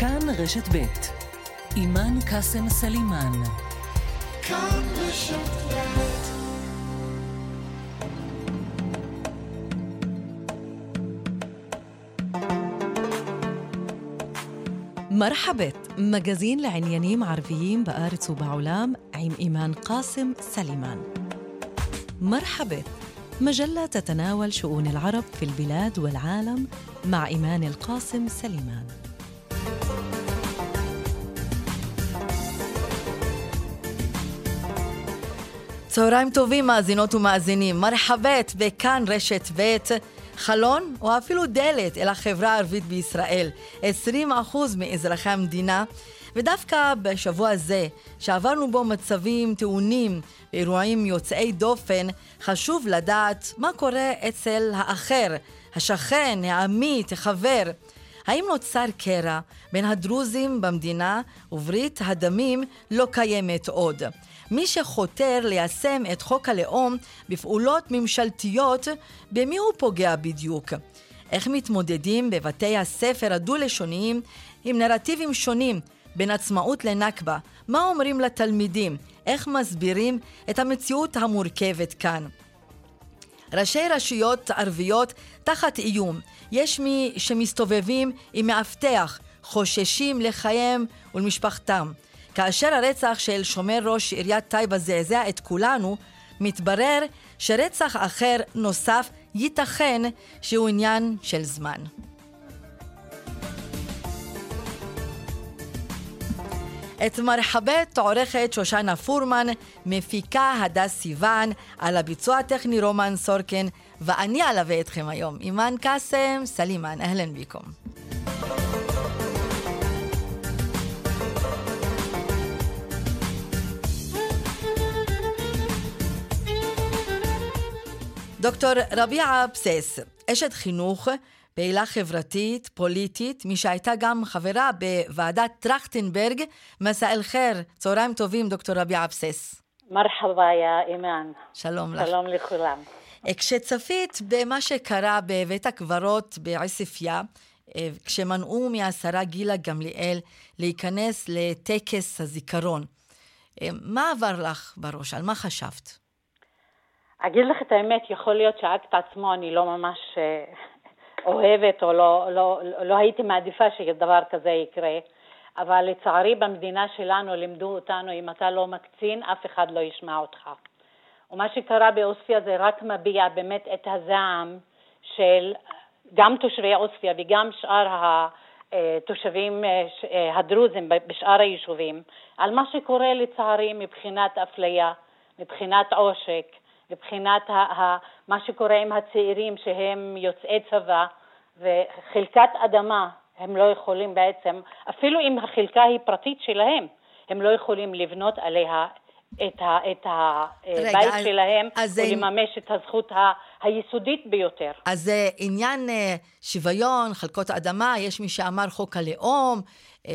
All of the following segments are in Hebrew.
כאן רשת ב' אימן קאסם סלימאן. כאן רשת ב'. مرحبت مجازين لعنيانين عربيين بأرض وبعالم عم إيمان قاسم سليمان. مرحبت مجلة تتناول شؤون العرب في البلاد والعالم مع إيمان القاسم سليمان. צהריים טובים מאזינות ומאזינים, מרחבת וכאן רשת בית. חלון או אפילו דלת אל החברה הערבית בישראל, 20% מאזרחי המדינה, ודווקא בשבוע זה שעברנו בו מצבים טעונים ואירועים יוצאי דופן, חשוב לדעת מה קורה אצל האחר, השכן, העמית, החבר. האם נוצר קרע בין הדרוזים במדינה וברית הדמים לא קיימת עוד? מי שחותר ליישם את חוק הלאום בפעולות ממשלתיות, במי הוא פוגע בדיוק? איך מתמודדים בבתי הספר הדו-לשוניים עם נרטיבים שונים בין עצמאות לנכבה? מה אומרים לתלמידים? איך מסבירים את המציאות המורכבת כאן? ראשי רשויות ערביות תחת איום. יש מי שמסתובבים עם מאבטח, חוששים לחיים ולמשפחתם. כאשר הרצח של שומר ראש עיריית טייבה זעזע את כולנו, מתברר שרצח אחר נוסף ייתכן שהוא עניין של זמן. את מרחבת עורכת שושנה פורמן, מפיקה הדס סיוון, על הביצוע הטכני רומן סורקין, ואני אלווה אתכם היום. אימן קאסם סלימאן, אהלן ביקום. דוקטור רבי אבסס, אשת חינוך, פעילה חברתית, פוליטית, מי שהייתה גם חברה בוועדת טרכטנברג. מסע אל חיר, צהריים טובים דוקטור רבי אבסס. מרחבה יא אימן. שלום לך. שלום לכולם. כשצפית במה שקרה בבית הקברות בעספיה, כשמנעו מהשרה גילה גמליאל להיכנס לטקס הזיכרון, מה עבר לך בראש? על מה חשבת? אגיד לך את האמת, יכול להיות שהאקט עצמו אני לא ממש אוהבת, או לא הייתי מעדיפה שדבר כזה יקרה, אבל לצערי במדינה שלנו לימדו אותנו, אם אתה לא מקצין, אף אחד לא ישמע אותך. ומה שקרה באוספיה זה רק מביע באמת את הזעם של גם תושבי אוספיה וגם שאר התושבים הדרוזים בשאר היישובים, על מה שקורה לצערי מבחינת אפליה, מבחינת עושק, מבחינת מה שקורה עם הצעירים שהם יוצאי צבא וחלקת אדמה, הם לא יכולים בעצם, אפילו אם החלקה היא פרטית שלהם, הם לא יכולים לבנות עליה את הבית שלהם ולממש את הזכות היסודית ביותר. אז זה עניין שוויון, חלקות האדמה, יש מי שאמר חוק הלאום,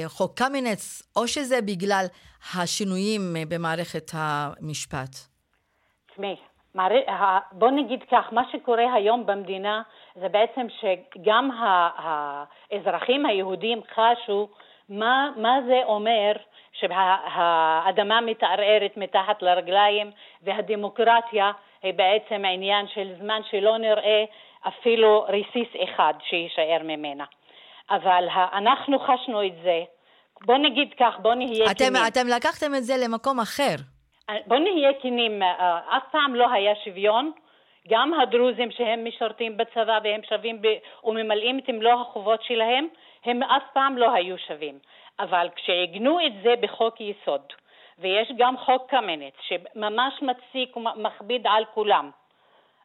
חוק קמינץ, או שזה בגלל השינויים במערכת המשפט? תשמעי, בוא נגיד כך, מה שקורה היום במדינה זה בעצם שגם האזרחים היהודים חשו מה זה אומר שהאדמה מתערערת מתחת לרגליים והדמוקרטיה היא בעצם עניין של זמן שלא נראה אפילו רסיס אחד שישאר ממנה. אבל אנחנו חשנו את זה, בוא נגיד כך, בוא נהיה כנים. אתם לקחתם את זה למקום אחר. בוא נהיה כנים, אף פעם לא היה שוויון, גם הדרוזים שהם משרתים בצבא והם שווים וממלאים את מלוא החובות שלהם, הם אף פעם לא היו שווים. אבל כשהגנו את זה בחוק יסוד, ויש גם חוק קמינץ שממש מציק ומכביד על כולם,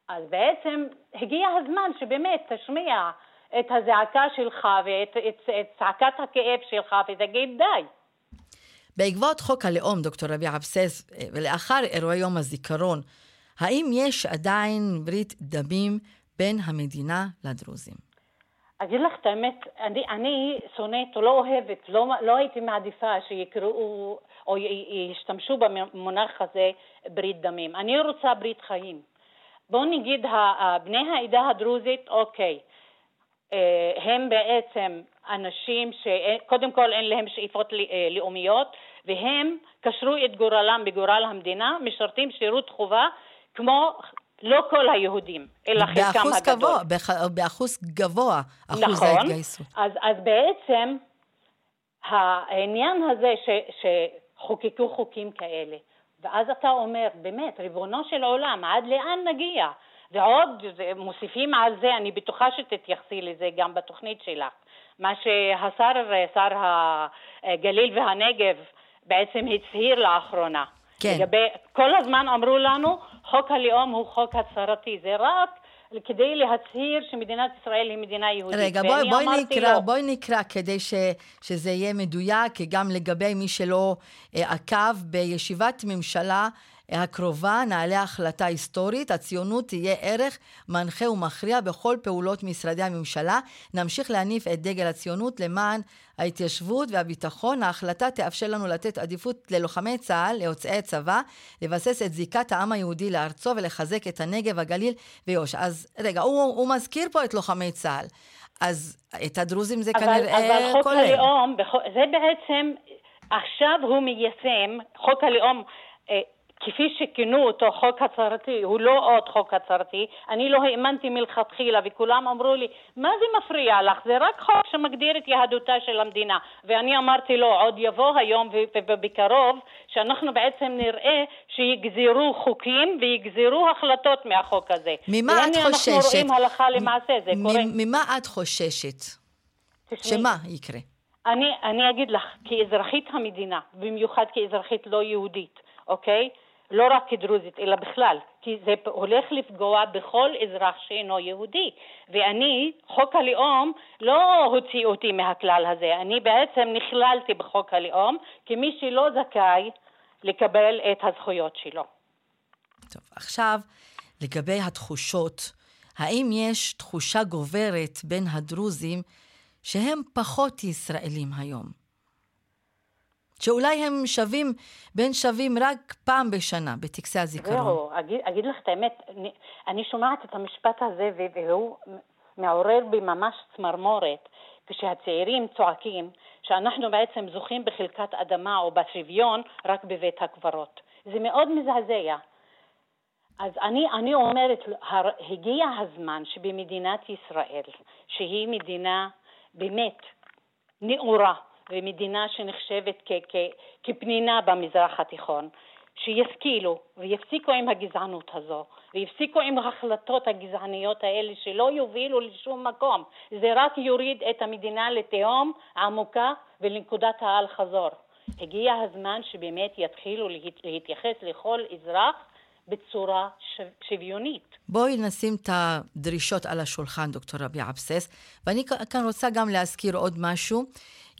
אז בעצם הגיע הזמן שבאמת תשמיע את הזעקה שלך ואת צעקת הכאב שלך ותגיד די. בעקבות חוק הלאום, דוקטור רבי אבסס, ולאחר אירועי יום הזיכרון, האם יש עדיין ברית דמים בין המדינה לדרוזים? אגיד לך את האמת, אני שונאת או לא אוהבת, לא הייתי מעדיפה שיקראו או ישתמשו במונח הזה ברית דמים. אני רוצה ברית חיים. בואו נגיד, בני העדה הדרוזית, אוקיי, הם בעצם אנשים שקודם כל אין להם שאיפות לאומיות, והם קשרו את גורלם בגורל המדינה, משרתים שירות חובה כמו לא כל היהודים, אלא חלקם הגדול. באחוז גבוה, אחוז ההתגייסות. נכון, אז בעצם העניין הזה שחוקקו חוקים כאלה, ואז אתה אומר, באמת, ריבונו של עולם, עד לאן נגיע? ועוד מוסיפים על זה, אני בטוחה שתתייחסי לזה גם בתוכנית שלך, מה שר הגליל והנגב בעצם הצהיר לאחרונה. כן. לגבי, כל הזמן אמרו לנו, חוק הלאום הוא חוק הצהרתי, זה רק כדי להצהיר שמדינת ישראל היא מדינה יהודית. רגע, בואי נקרא כדי שזה יהיה מדויק, גם לגבי מי שלא עקב בישיבת ממשלה, הקרובה נעלה החלטה היסטורית, הציונות תהיה ערך מנחה ומכריע בכל פעולות משרדי הממשלה, נמשיך להניף את דגל הציונות למען ההתיישבות והביטחון, ההחלטה תאפשר לנו לתת עדיפות ללוחמי צה"ל, להוצאי צבא, לבסס את זיקת העם היהודי לארצו ולחזק את הנגב, הגליל ויוש. אז רגע, הוא מזכיר פה את לוחמי צה"ל, אז את הדרוזים זה כנראה חוק הלאום, זה בעצם, עכשיו הוא מיישם, חוק הלאום, כפי שכינו אותו חוק הצהרתי, הוא לא עוד חוק הצהרתי, אני לא האמנתי מלכתחילה, וכולם אמרו לי, מה זה מפריע לך? זה רק חוק שמגדיר את יהדותה של המדינה. ואני אמרתי לו, עוד יבוא היום ובקרוב, שאנחנו בעצם נראה שיגזירו חוקים ויגזירו החלטות מהחוק הזה. ממה את חוששת? אנחנו רואים הלכה למעשה, זה קורה. ממה את חוששת? שמה יקרה? אני אגיד לך, כאזרחית המדינה, במיוחד כאזרחית לא יהודית, אוקיי? לא רק כדרוזית, אלא בכלל, כי זה הולך לפגוע בכל אזרח שאינו יהודי. ואני, חוק הלאום, לא הוציא אותי מהכלל הזה. אני בעצם נכללתי בחוק הלאום, כמי שלא זכאי לקבל את הזכויות שלו. טוב, עכשיו, לגבי התחושות, האם יש תחושה גוברת בין הדרוזים שהם פחות ישראלים היום? שאולי הם שווים, בין שווים רק פעם בשנה, בטקסי הזיכרון. זהו, אגיד לך את האמת, אני שומעת את המשפט הזה, והוא מעורר בי ממש צמרמורת, כשהצעירים צועקים, שאנחנו בעצם זוכים בחלקת אדמה או בשוויון, רק בבית הקברות. זה מאוד מזעזע. אז אני אומרת, הגיע הזמן שבמדינת ישראל, שהיא מדינה באמת נאורה, ומדינה שנחשבת כפנינה במזרח התיכון, שישכילו ויפסיקו עם הגזענות הזו, ויפסיקו עם החלטות הגזעניות האלה שלא יובילו לשום מקום. זה רק יוריד את המדינה לתהום עמוקה ולנקודת העל חזור. הגיע הזמן שבאמת יתחילו להתייחס לכל אזרח בצורה שוויונית. בואי נשים את הדרישות על השולחן, דוקטור רבי אבסס, ואני כאן רוצה גם להזכיר עוד משהו.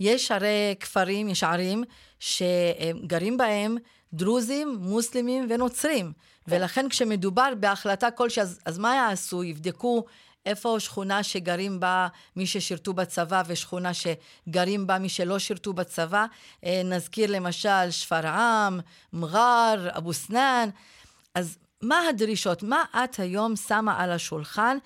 יש הרי כפרים, יש ערים שגרים בהם דרוזים, מוסלמים ונוצרים, ולכן כשמדובר בהחלטה כלשהי, אז מה יעשו? יבדקו איפה שכונה שגרים בה מי ששירתו בצבא, ושכונה שגרים בה מי שלא שירתו בצבא, נזכיר למשל שפרעם, מג'אר, אבו סנאן. אז מה הדרישות? מה את היום שמה על השולחן,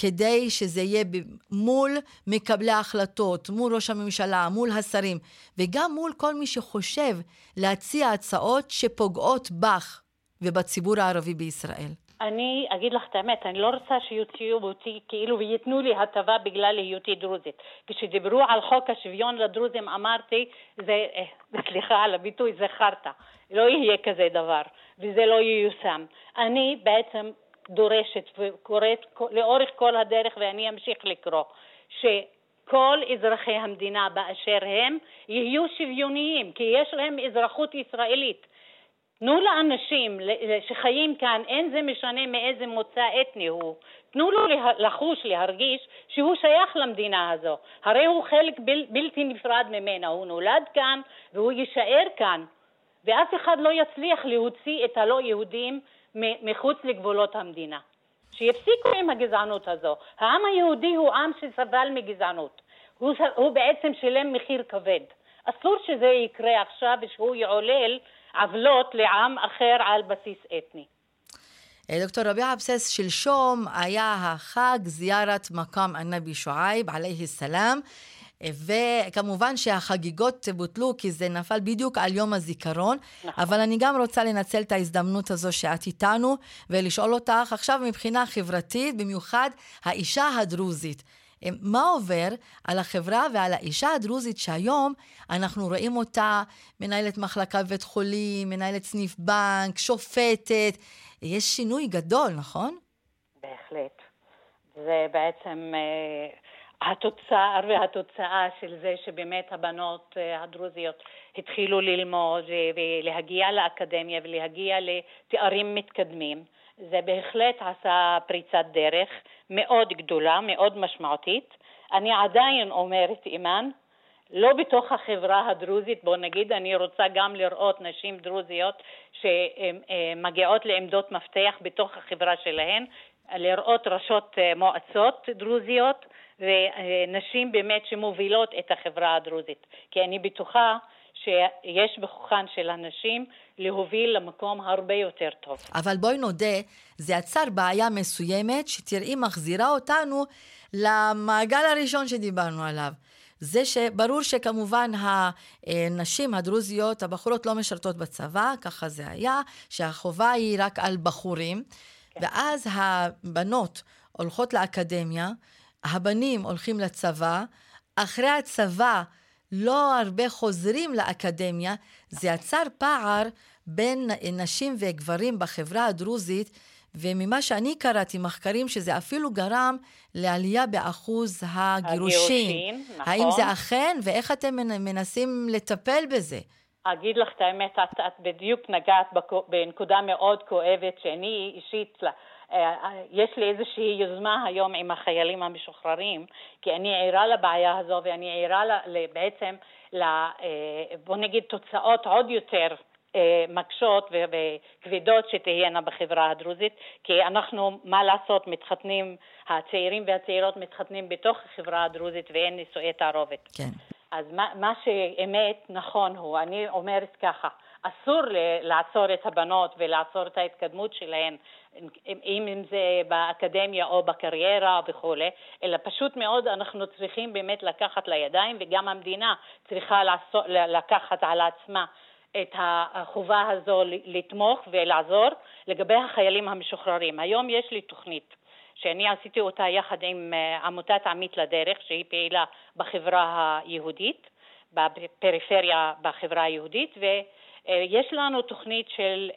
כדי שזה יהיה מול מקבלי ההחלטות, מול ראש הממשלה, מול השרים, וגם מול כל מי שחושב להציע הצעות שפוגעות בך ובציבור הערבי בישראל? אני אגיד לך את האמת, אני לא רוצה שיוציאו אותי כאילו ויתנו לי הטבה בגלל להיותי דרוזית. כשדיברו על חוק השוויון לדרוזים אמרתי, סליחה על הביטוי, זה חרטא, לא יהיה כזה דבר, וזה לא ייושם. אני בעצם דורשת וקוראת לאורך כל הדרך, ואני אמשיך לקרוא, שכל אזרחי המדינה באשר הם יהיו שוויוניים, כי יש להם אזרחות ישראלית. תנו לאנשים שחיים כאן, אין זה משנה מאיזה מוצא אתני הוא, תנו לו לחוש, להרגיש שהוא שייך למדינה הזו. הרי הוא חלק בלתי נפרד ממנה, הוא נולד כאן והוא יישאר כאן, ואף אחד לא יצליח להוציא את הלא יהודים מחוץ לגבולות המדינה. שיפסיקו עם הגזענות הזו. העם היהודי הוא עם שסבל מגזענות. הוא בעצם שילם מחיר כבד. אסור שזה יקרה עכשיו, ושהוא יעולל עוולות לעם אחר על בסיס אתני. דוקטור רבי עבאס, שלשום היה החג זיארת מקאם הנבי שועייב עליו הסלאם, וכמובן שהחגיגות בוטלו כי זה נפל בדיוק על יום הזיכרון, אבל אני גם רוצה לנצל את ההזדמנות הזו שאת איתנו, ולשאול אותך עכשיו מבחינה חברתית, במיוחד האישה הדרוזית, מה עובר על החברה ועל האישה הדרוזית שהיום אנחנו רואים אותה מנהלת מחלקה בבית חולים, מנהלת סניף בנק, שופטת, יש שינוי גדול, נכון? בהחלט. זה בעצם והתוצאה של זה שבאמת הבנות הדרוזיות התחילו ללמוד ולהגיע לאקדמיה ולהגיע לתארים מתקדמים. זה בהחלט עשה פריצת דרך מאוד גדולה, מאוד משמעותית. אני עדיין אומרת, אימן, לא בתוך החברה הדרוזית, בוא נגיד, אני רוצה גם לראות נשים דרוזיות שמגיעות לעמדות מפתח בתוך החברה שלהן, לראות ראשות מועצות דרוזיות ונשים באמת שמובילות את החברה הדרוזית, כי אני בטוחה שיש בכוחן של הנשים להוביל למקום הרבה יותר טוב. אבל בואי נודה, זה יצר בעיה מסוימת שתראי מחזירה אותנו למעגל הראשון שדיברנו עליו. זה שברור שכמובן הנשים הדרוזיות, הבחורות לא משרתות בצבא, ככה זה היה, שהחובה היא רק על בחורים, כן. ואז הבנות הולכות לאקדמיה, הבנים הולכים לצבא, אחרי הצבא לא הרבה חוזרים לאקדמיה, זה יצר פער בין נשים וגברים בחברה הדרוזית, וממה שאני קראתי מחקרים שזה אפילו גרם לעלייה באחוז הגירושים. נכון. האם זה אכן, ואיך אתם מנסים לטפל בזה? אגיד לך את האמת, את בדיוק נגעת בנקודה מאוד כואבת, שאני אישית לה. יש לי איזושהי יוזמה היום עם החיילים המשוחררים, כי אני עירה לבעיה הזו, ואני עירה בעצם, בוא נגיד, תוצאות עוד יותר מקשות וכבדות שתהיינה בחברה הדרוזית, כי אנחנו, מה לעשות, מתחתנים, הצעירים והצעירות מתחתנים בתוך החברה הדרוזית, ואין נישואי תערובת. כן. אז מה שאמת נכון הוא, אני אומרת ככה, אסור לעצור את הבנות ולעצור את ההתקדמות שלהן, אם זה באקדמיה או בקריירה וכו', אלא פשוט מאוד אנחנו צריכים באמת לקחת לידיים, וגם המדינה צריכה לקחת על עצמה את החובה הזו לתמוך ולעזור. לגבי החיילים המשוחררים, היום יש לי תוכנית שאני עשיתי אותה יחד עם עמותת עמית לדרך, שהיא פעילה בחברה היהודית, בפריפריה בחברה היהודית, ויש לנו תוכנית של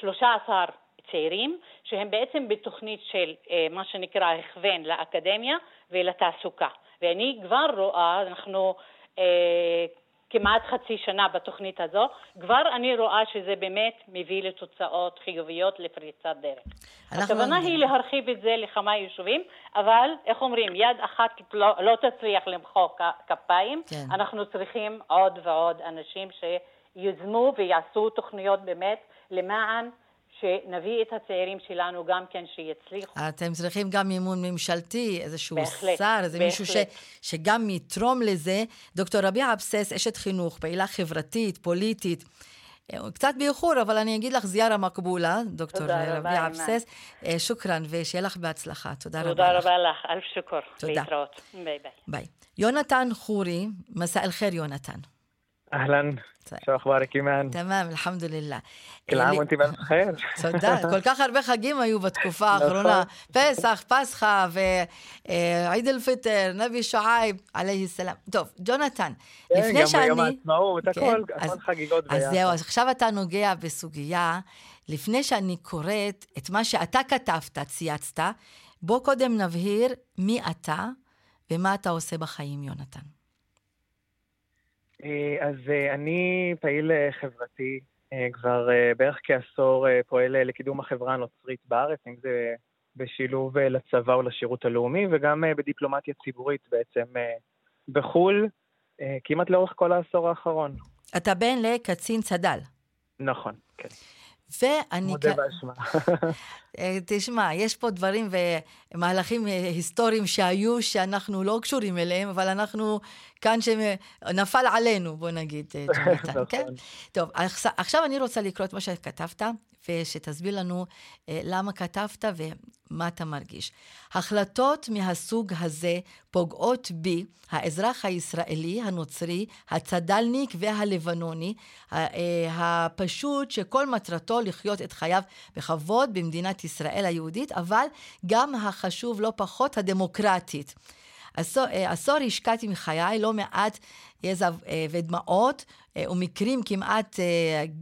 13 צעירים, שהם בעצם בתוכנית של מה שנקרא הכוון לאקדמיה ולתעסוקה. ואני כבר רואה, אנחנו כמעט חצי שנה בתוכנית הזו, כבר אני רואה שזה באמת מביא לתוצאות חיוביות לפריצת דרך. הכוונה היא להרחיב את זה לכמה יישובים, אבל איך אומרים, יד אחת לא תצליח למחוא כפיים, כן. אנחנו צריכים עוד ועוד אנשים שיזמו ויעשו תוכניות באמת למען שנביא את הצעירים שלנו גם כן שיצליחו. אתם צריכים גם מימון ממשלתי, איזשהו שר, איזה מישהו שגם יתרום לזה. דוקטור רבי עבאס, אשת חינוך, פעילה חברתית, פוליטית, קצת באיחור, אבל אני אגיד לך זיארה מקבולה, דוקטור רבי עבאס, שוקרן, ושיהיה לך בהצלחה. תודה רבה לך. תודה רבה לך, אלף שוקר, להתראות. ביי ביי. יונתן חורי, מסע אל חיר יונתן. אהלן, שו אחברק אימן? תמם, אלחמדוללה. כל עם ואנתי באלף חיר. תודה, כל כך הרבה חגים היו בתקופה האחרונה, פסח, פסחה ועיד אל-פיטר, נבי שועייב, עליו סלאם. טוב, ג'ונתן, לפני שאני... גם ביום העצמאות, הכל חגיגות ביחד. אז זהו, עכשיו אתה נוגע בסוגיה, לפני שאני קוראת את מה שאתה כתבת, צייצת, בוא קודם נבהיר מי אתה ומה אתה עושה בחיים, יונתן. אז אני פעיל חברתי, כבר בערך כעשור פועל לקידום החברה הנוצרית בארץ, אם זה בשילוב לצבא או לשירות הלאומי, וגם בדיפלומטיה ציבורית בעצם בחול, כמעט לאורך כל העשור האחרון. אתה בן לקצין צד"ל. נכון, כן. מודה באשמה. תשמע, יש פה דברים ומהלכים היסטוריים שהיו, שאנחנו לא קשורים אליהם, אבל אנחנו כאן שנפל עלינו, בוא נגיד. טוב, עכשיו אני רוצה לקרוא את מה שכתבת, ושתסביר לנו למה כתבת ומה אתה מרגיש. החלטות מהסוג הזה פוגעות בי, האזרח הישראלי, הנוצרי, הצדלניק והלבנוני, הפשוט שכל מטרתו לחיות את חייו בכבוד במדינת ישראל היהודית, אבל גם החשוב לא פחות הדמוקרטית. עשור השקעתי מחיי לא מעט יזע ודמעות ומקרים כמעט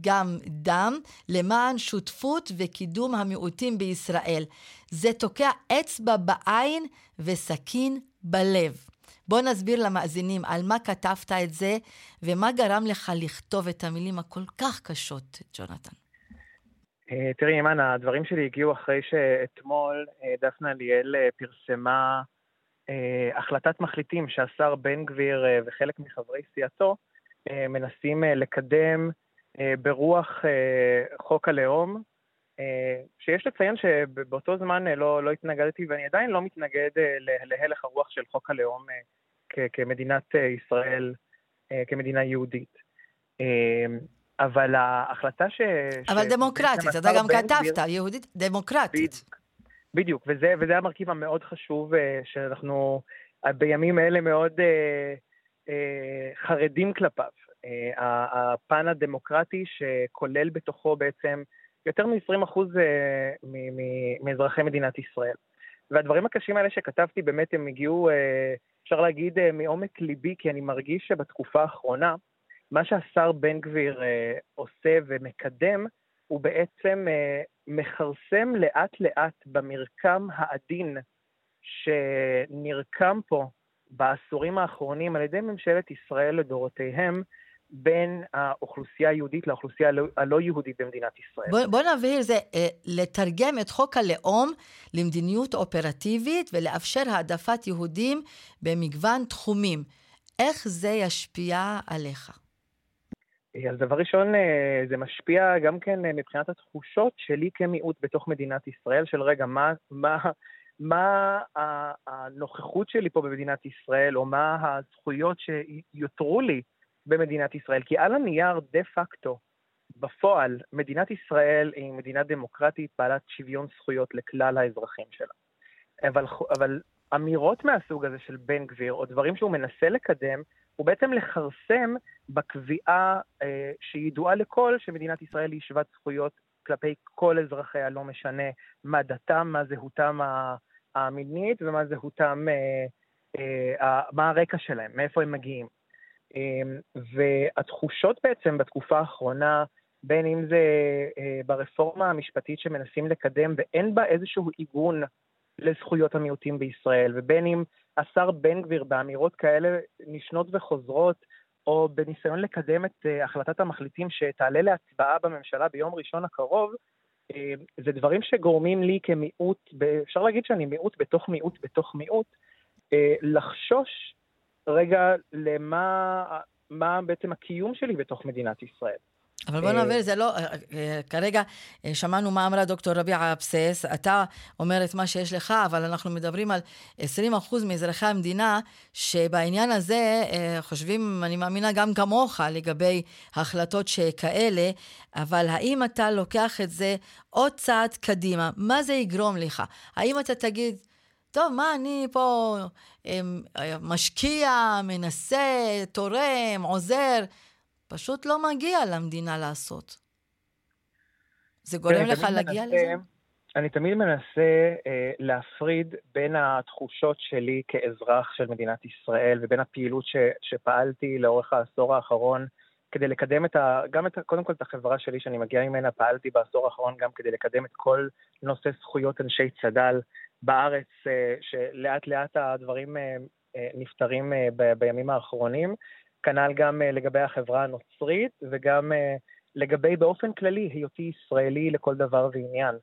גם דם למען שותפות וקידום המיעוטים בישראל. זה תוקע אצבע בעין וסכין בלב. בוא נסביר למאזינים על מה כתבת את זה ומה גרם לך לכתוב את המילים הכל כך קשות, ג'ונתן. תראי אימן, הדברים שלי הגיעו אחרי שאתמול דפנה ליאל פרסמה החלטת מחליטים שהשר בן גביר וחלק מחברי סיעתו מנסים לקדם ברוח חוק הלאום, שיש לציין שבאותו זמן לא התנגדתי ואני עדיין לא מתנגד להלך הרוח של חוק הלאום כמדינת ישראל, כמדינה יהודית. אבל ההחלטה אבל דמוקרטית, אתה גם כתבת, יהודית דמוקרטית. בדיוק, וזה המרכיב המאוד חשוב שאנחנו בימים אלה מאוד חרדים כלפיו. הפן הדמוקרטי שכולל בתוכו בעצם יותר מ-20% מאזרחי מדינת ישראל. והדברים הקשים האלה שכתבתי באמת הם הגיעו, אפשר להגיד, מעומק ליבי, כי אני מרגיש שבתקופה האחרונה, מה שהשר בן גביר עושה ומקדם, הוא בעצם מחרסם לאט לאט במרקם העדין שנרקם פה בעשורים האחרונים על ידי ממשלת ישראל לדורותיהם בין האוכלוסייה היהודית לאוכלוסייה הלא יהודית במדינת ישראל. בוא נבהיר זה, לתרגם את חוק הלאום למדיניות אופרטיבית ולאפשר העדפת יהודים במגוון תחומים. איך זה ישפיע עליך? אז דבר ראשון, זה משפיע גם כן מבחינת התחושות שלי כמיעוט בתוך מדינת ישראל, של רגע, מה הנוכחות שלי פה במדינת ישראל, או מה הזכויות שיותרו לי במדינת ישראל, כי על הנייר דה פקטו, בפועל, מדינת ישראל היא מדינה דמוקרטית, בעלת שוויון זכויות לכלל האזרחים שלה. אבל אמירות מהסוג הזה של בן גביר, או דברים שהוא מנסה לקדם, הוא בעצם לחרסם בקביעה שידועה לכל שמדינת ישראל היא שוות זכויות כלפי כל אזרחיה, לא משנה מה דתם, מה זהותם המינית ומה זהותם, מה הרקע שלהם, מאיפה הם מגיעים. והתחושות בעצם בתקופה האחרונה, בין אם זה ברפורמה המשפטית שמנסים לקדם ואין בה איזשהו עיגון לזכויות המיעוטים בישראל, ובין אם השר בן גביר באמירות כאלה נשנות וחוזרות, או בניסיון לקדם את החלטת המחליטים שתעלה להצבעה בממשלה ביום ראשון הקרוב, זה דברים שגורמים לי כמיעוט, אפשר להגיד שאני מיעוט בתוך מיעוט בתוך מיעוט, לחשוש רגע למה בעצם הקיום שלי בתוך מדינת ישראל. אבל בוא נעבר, זה לא, כרגע שמענו מה אמרה דוקטור רבי אבסס, אתה אומר את מה שיש לך, אבל אנחנו מדברים על 20% מאזרחי המדינה, שבעניין הזה חושבים, אני מאמינה גם כמוך, לגבי החלטות שכאלה, אבל האם אתה לוקח את זה עוד צעד קדימה, מה זה יגרום לך? האם אתה תגיד, טוב, מה אני פה משקיע, מנסה, תורם, עוזר, פשוט לא מגיע למדינה לעשות. זה גורם לך להגיע לזה? אני תמיד מנסה להפריד בין התחושות שלי כאזרח של מדינת ישראל, ובין הפעילות שפעלתי לאורך העשור האחרון, כדי לקדם קודם כל את החברה שלי שאני מגיע ממנה, פעלתי בעשור האחרון גם כדי לקדם את כל נושא זכויות אנשי צד"ל בארץ, שלאט לאט הדברים נפתרים בימים האחרונים, כנ"ל גם לגבי החברה הנוצרית, וגם לגבי באופן כללי, היותי ישראלי לכל דבר ועניין.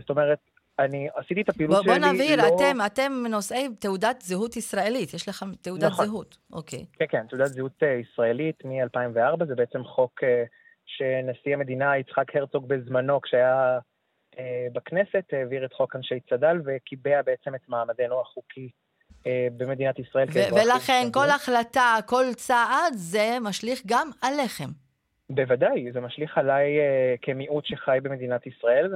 זאת אומרת, אני עשיתי את הפעילות שלי... בוא נבהיר, לא... אתם נושאי תעודת זהות ישראלית, יש לכם תעודת נכון. זהות. אוקיי. כן, תעודת זהות ישראלית מ-2004, זה בעצם חוק שנשיא המדינה יצחק הרצוג בזמנו, כשהיה בכנסת, העביר את חוק אנשי צד"ל, וקיבע בעצם את מעמדנו החוקי במדינת ישראל. ולכן כל החלטה, כל צעד, זה משליך גם עליכם. בוודאי, זה משליך עליי כמיעוט שחי במדינת ישראל,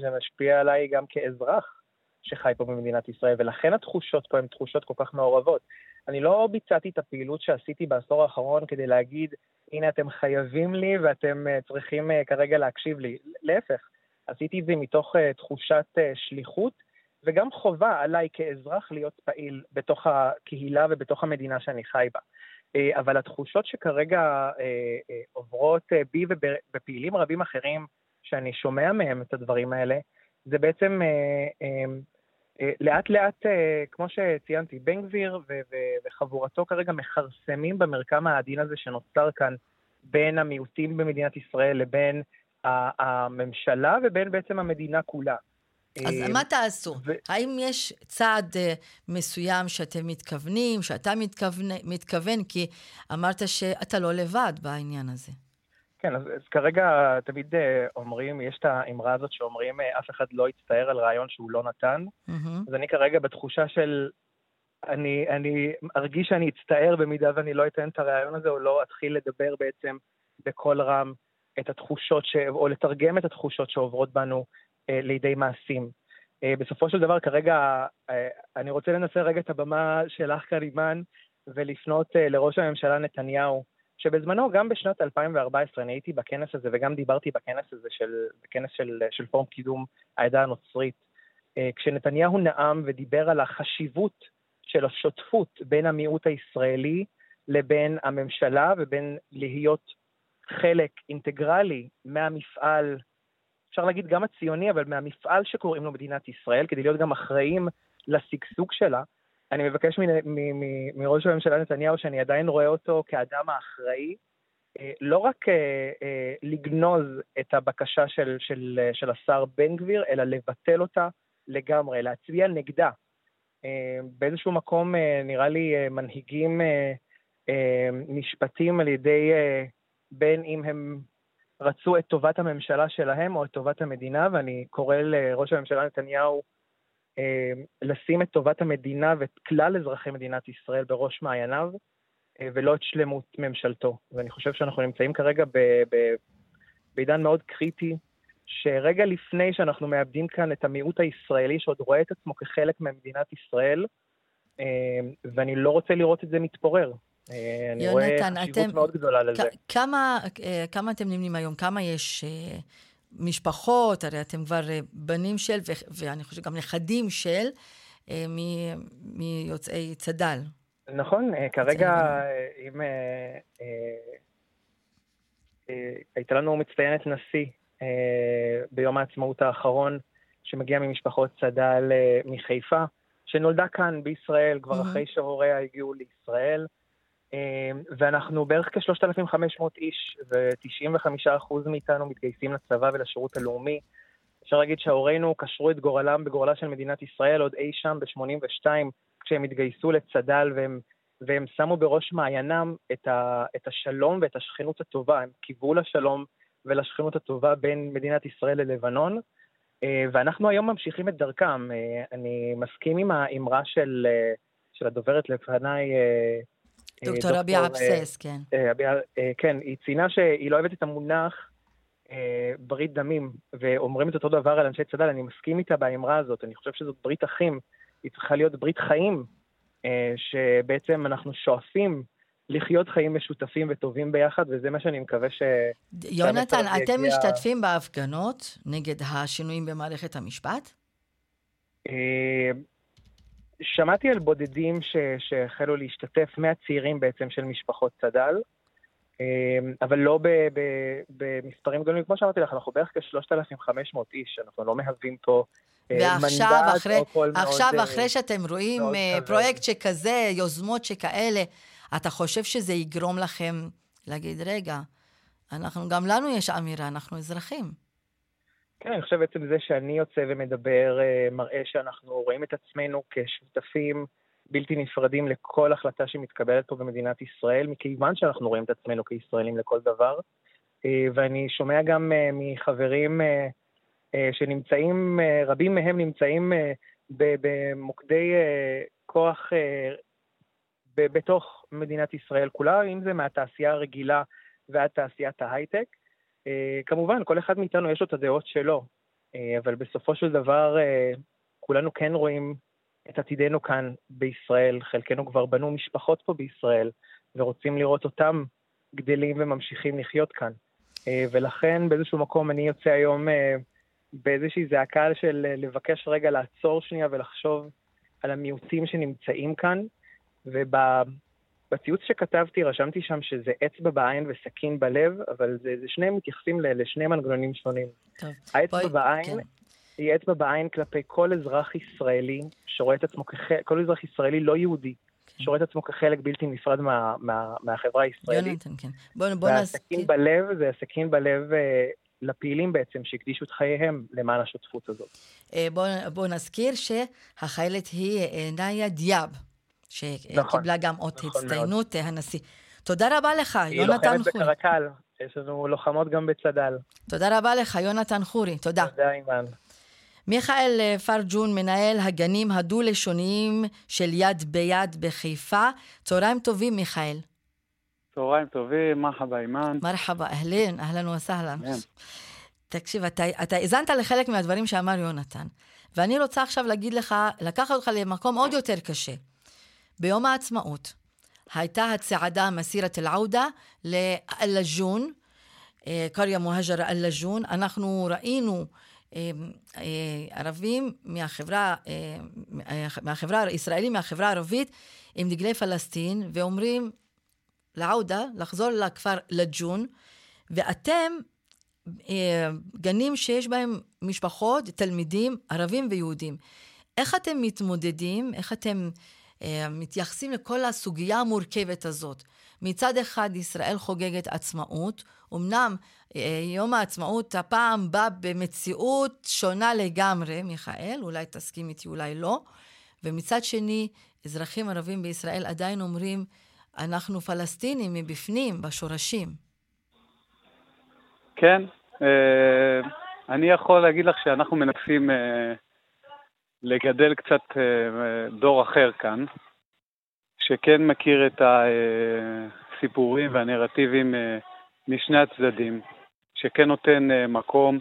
זה משפיע עליי גם כאזרח שחי פה במדינת ישראל, ולכן התחושות פה הן תחושות כל כך מעורבות. אני לא ביצעתי את הפעילות שעשיתי בעשור האחרון כדי להגיד, הנה אתם חייבים לי ואתם צריכים כרגע להקשיב לי. להפך, עשיתי את זה מתוך תחושת שליחות, וגם חובה עליי כאזרח להיות פעיל בתוך הקהילה ובתוך המדינה שאני חי בה. אבל התחושות שכרגע עוברות בי ובפעילים רבים אחרים, שאני שומע מהם את הדברים האלה, זה בעצם לאט לאט, כמו שציינתי, בן גביר וחבורתו כרגע מכרסמים במרקם העדין הזה שנוצר כאן בין המיעוטים במדינת ישראל לבין הממשלה ובין בעצם המדינה כולה. אז מה תעשו? האם יש צעד מסוים שאתם מתכוונים, שאתה מתכוון, כי אמרת שאתה לא לבד בעניין הזה? כן, אז כרגע תמיד אומרים, יש את האמרה הזאת שאומרים, אף אחד לא יצטער על רעיון שהוא לא נתן, אז אני כרגע בתחושה של, אני ארגיש שאני אצטער במידה ואני לא אתן את הרעיון הזה, או לא אתחיל לדבר בעצם בכל רם את התחושות, או לתרגם את התחושות שעוברות בנו, לידי מעשים. בסופו של דבר, כרגע, אני רוצה לנסה רגע את הבמה שלך כאן אימן, ולפנות לראש הממשלה נתניהו, שבזמנו, גם בשנת 2014, אני הייתי בכנס הזה, וגם דיברתי בכנס הזה, בכנס של פורום קידום העדה הנוצרית, כשנתניהו נאם ודיבר על החשיבות של השותפות בין המיעוט הישראלי, לבין הממשלה, ובין להיות חלק אינטגרלי מהמפעל, אפשר להגיד גם הציוני, אבל מהמפעל שקוראים לו מדינת ישראל, כדי להיות גם אחראים לשגשוג שלה. אני מבקש מראש הממשלה נתניהו, שאני עדיין רואה אותו כאדם האחראי, לא רק לגנוז את הבקשה של השר בן גביר, אלא לבטל אותה לגמרי, להצביע נגדה. באיזשהו מקום נראה לי מנהיגים נשפטים על ידי בין אם הם רצו את טובת הממשלה שלהם או את טובת המדינה, ואני קורא לראש הממשלה נתניהו לשים את טובת המדינה ואת כלל אזרחי מדינת ישראל בראש מעייניו, ולא את שלמות ממשלתו. ואני חושב שאנחנו נמצאים כרגע בעידן מאוד קריטי, שרגע לפני שאנחנו מאבדים כאן את המיעוט הישראלי, שעוד רואה את עצמו כחלק ממדינת ישראל, ואני לא רוצה לראות את זה מתפורר. אני רואה חשיבות מאוד גדולה לזה. כמה אתם נמנים היום? כמה יש משפחות? הרי אתם כבר בנים של, ואני חושב גם נכדים של, מיוצאי צד"ל. נכון, כרגע אם הייתה לנו מצטיינת נשיא ביום העצמאות האחרון, שמגיע ממשפחות צד"ל מחיפה, שנולדה כאן בישראל, כבר אחרי שהוריה הגיעו לישראל, ואנחנו בערך כ-3,500 איש, ו-95% מאיתנו מתגייסים לצבא ולשירות הלאומי. אפשר להגיד שההורינו קשרו את גורלם בגורלה של מדינת ישראל עוד אי שם ב-82, כשהם התגייסו לצד"ל, והם שמו בראש מעיינם את השלום ואת השכנות הטובה. הם קיוו לשלום ולשכנות הטובה בין מדינת ישראל ללבנון, ואנחנו היום ממשיכים את דרכם. אני מסכים עם האמרה של הדוברת לפניי, דוקטור רבי אבסס, כן. כן, היא ציינה שהיא לא אוהבת את המונח ברית דמים, ואומרים את אותו דבר על אנשי צד"ל, אני מסכים איתה באמרה הזאת, אני חושב שזאת ברית אחים, היא צריכה להיות ברית חיים, שבעצם אנחנו שואפים לחיות חיים משותפים וטובים ביחד, וזה מה שאני מקווה ש... יונתן, אתם משתתפים בהפגנות נגד השינויים במערכת המשפט? שמעתי על בודדים שהחלו להשתתף, מהצעירים בעצם של משפחות צד"ל, אבל לא במספרים גדולים, כמו שאמרתי לך, אנחנו בערך כ-3,500 איש, אנחנו לא מהווים פה מנדט או כל מאוד... עכשיו אחרי שאתם רואים פרויקט שכזה, יוזמות שכאלה, אתה חושב שזה יגרום לכם להגיד, רגע, גם לנו יש אמירה, אנחנו אזרחים. כן, אני חושב בעצם זה שאני יוצא ומדבר מראה שאנחנו רואים את עצמנו כשותפים בלתי נפרדים לכל החלטה שמתקבלת פה במדינת ישראל, מכיוון שאנחנו רואים את עצמנו כישראלים לכל דבר, ואני שומע גם מחברים שנמצאים, רבים מהם נמצאים במוקדי כוח בתוך מדינת ישראל כולה, אם זה מהתעשייה הרגילה ועד תעשיית ההייטק. כמובן, כל אחד מאיתנו יש לו את הדעות שלו, אבל בסופו של דבר כולנו כן רואים את עתידנו כאן בישראל, חלקנו כבר בנו משפחות פה בישראל, ורוצים לראות אותם גדלים וממשיכים לחיות כאן. ולכן באיזשהו מקום אני יוצא היום באיזושהי זעקה של לבקש רגע לעצור שנייה ולחשוב על המיעוטים שנמצאים כאן, ובציוץ שכתבתי רשמתי שם שזה אצבע בעין וסכין בלב, אבל זה שניהם מתייחסים לשני מנגנונים שונים. טוב, האצבע בעין היא אצבע בעין כלפי כל אזרח ישראלי שרואה את עצמו כל אזרח ישראלי לא יהודי, שרואה את עצמו כחלק בלתי נפרד מהחברה הישראלית. יונתן, כן. והסכין בלב, זה הסכין בלב לפעילים בעצם, שהקדישו את חייהם למען השותפות הזאת. בואו נזכיר שהחיילת היא נאיה דיאב, שקיבלה גם עוד הצטיינות הנשיא. תודה רבה לך, יונתן חורי. היא לוחמת בקרקל, יש לנו לוחמות גם בצדל. תודה רבה לך, יונתן חורי, תודה. תודה, אימן. מיכאל פרג'ון, מנהל הגנים הדו-לשוניים של יד ביד בחיפה. צהריים טובים, מיכאל. צהריים טובים, מרחבה אימן. מרחבה, אהלן, אהלן וסהלן. תקשיב, אתה הזנת לחלק מהדברים שאמר יונתן, ואני רוצה עכשיו להגיד לך, לקחת אותך למקום עוד יותר קשה. ביום העצמאות הייתה הצעדה מסירת אל-עודה לאל-לג'ון, קריה מוהג'ר אל-לג'ון. אנחנו ראינו ערבים מהחברה הישראלית, מהחברה הערבית, עם דגלי פלסטין, ואומרים לעודה, לחזור לכפר לג'ון, ואתם גנים שיש בהם משפחות, תלמידים, ערבים ויהודים. איך אתם מתמודדים, איך אתם מתייחסים לכל הסוגיה המורכבת הזאת? מצד אחד ישראל חוגגת עצמאות, אמנם יום העצמאות הפעם בא במציאות שונה לגמרי, מיכאל, אולי תסכים איתי, אולי לא, ומצד שני, אזרחים ערבים בישראל עדיין אומרים, אנחנו פלסטינים מבפנים, בשורשים. כן, אני יכול להגיד לך שאנחנו מנסים לגדל קצת דור אחר כאן, שכן מכיר את הסיפורים והנרטיבים משני הצדדים, שכן נותן מקום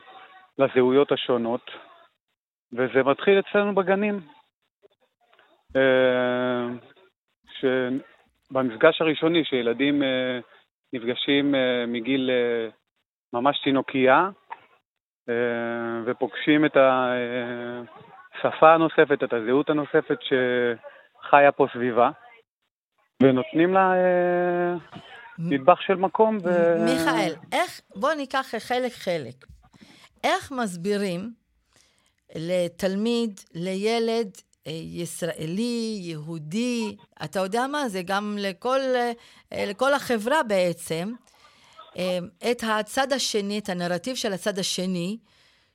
לזהויות השונות, וזה מתחיל אצלנו בגנים. במפגש הראשוני שילדים נפגשים מגיל ממש תינוקייה, ופוגשים את השפה הנוספת, את הזהות הנוספת שחיה פה סביבה, ונותנים לה נדבך של מקום. מיכאל, בוא ניקח חלק. איך מסבירים לתלמיד, לילד ישראלי, יהודי, אתה יודע מה, זה גם לכל החברה בעצם, את הצד השני, את הנרטיב של הצד השני,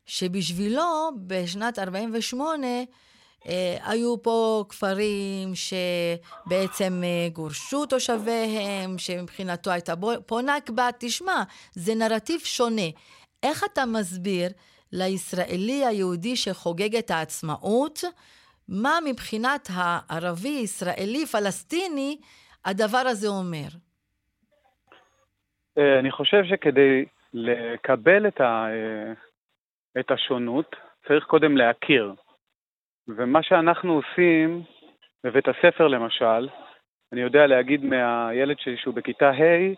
שבשבילו בשנת 48' היו פה כפרים שבעצם גורשו תושביהם, שמבחינתו הייתה פה נכבה. תשמע, זה נרטיב שונה. איך אתה מסביר לישראלי היהודי שחוגג את העצמאות, מה מבחינת הערבי, ישראלי, פלסטיני, הדבר הזה אומר? אני חושב שכדי לקבל את השונות, צריך קודם להכיר. ומה שאנחנו עושים בבית הספר למשל, אני יודע להגיד מהילד שלי שהוא בכיתה ה',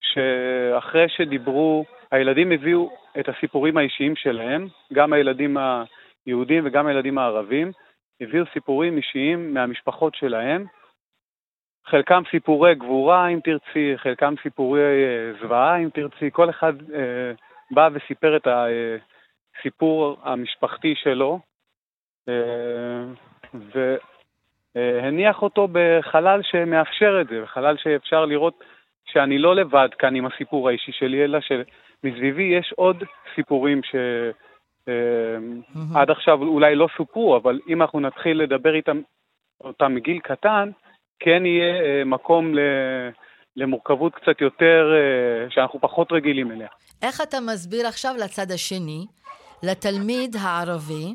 שאחרי שדיברו, הילדים הביאו את הסיפורים האישיים שלהם, גם הילדים היהודים וגם הילדים הערבים, הביאו סיפורים אישיים מהמשפחות שלהם, חלקם סיפורי גבורה אם תרצי, חלקם סיפורי זוועה אם תרצי, כל אחד בא וסיפר את הסיפור המשפחתי שלו, והניח אותו בחלל שמאפשר את זה, בחלל שאפשר לראות שאני לא לבד כאן עם הסיפור האישי שלי, אלא שמסביבי יש עוד סיפורים שעד עכשיו אולי לא סופרו, אבל אם אנחנו נתחיל לדבר איתם מגיל קטן, כן יהיה מקום למורכבות קצת יותר שאנחנו פחות רגילים אליה. איך אתה מסביר עכשיו לצד השני, לתלמיד הערבי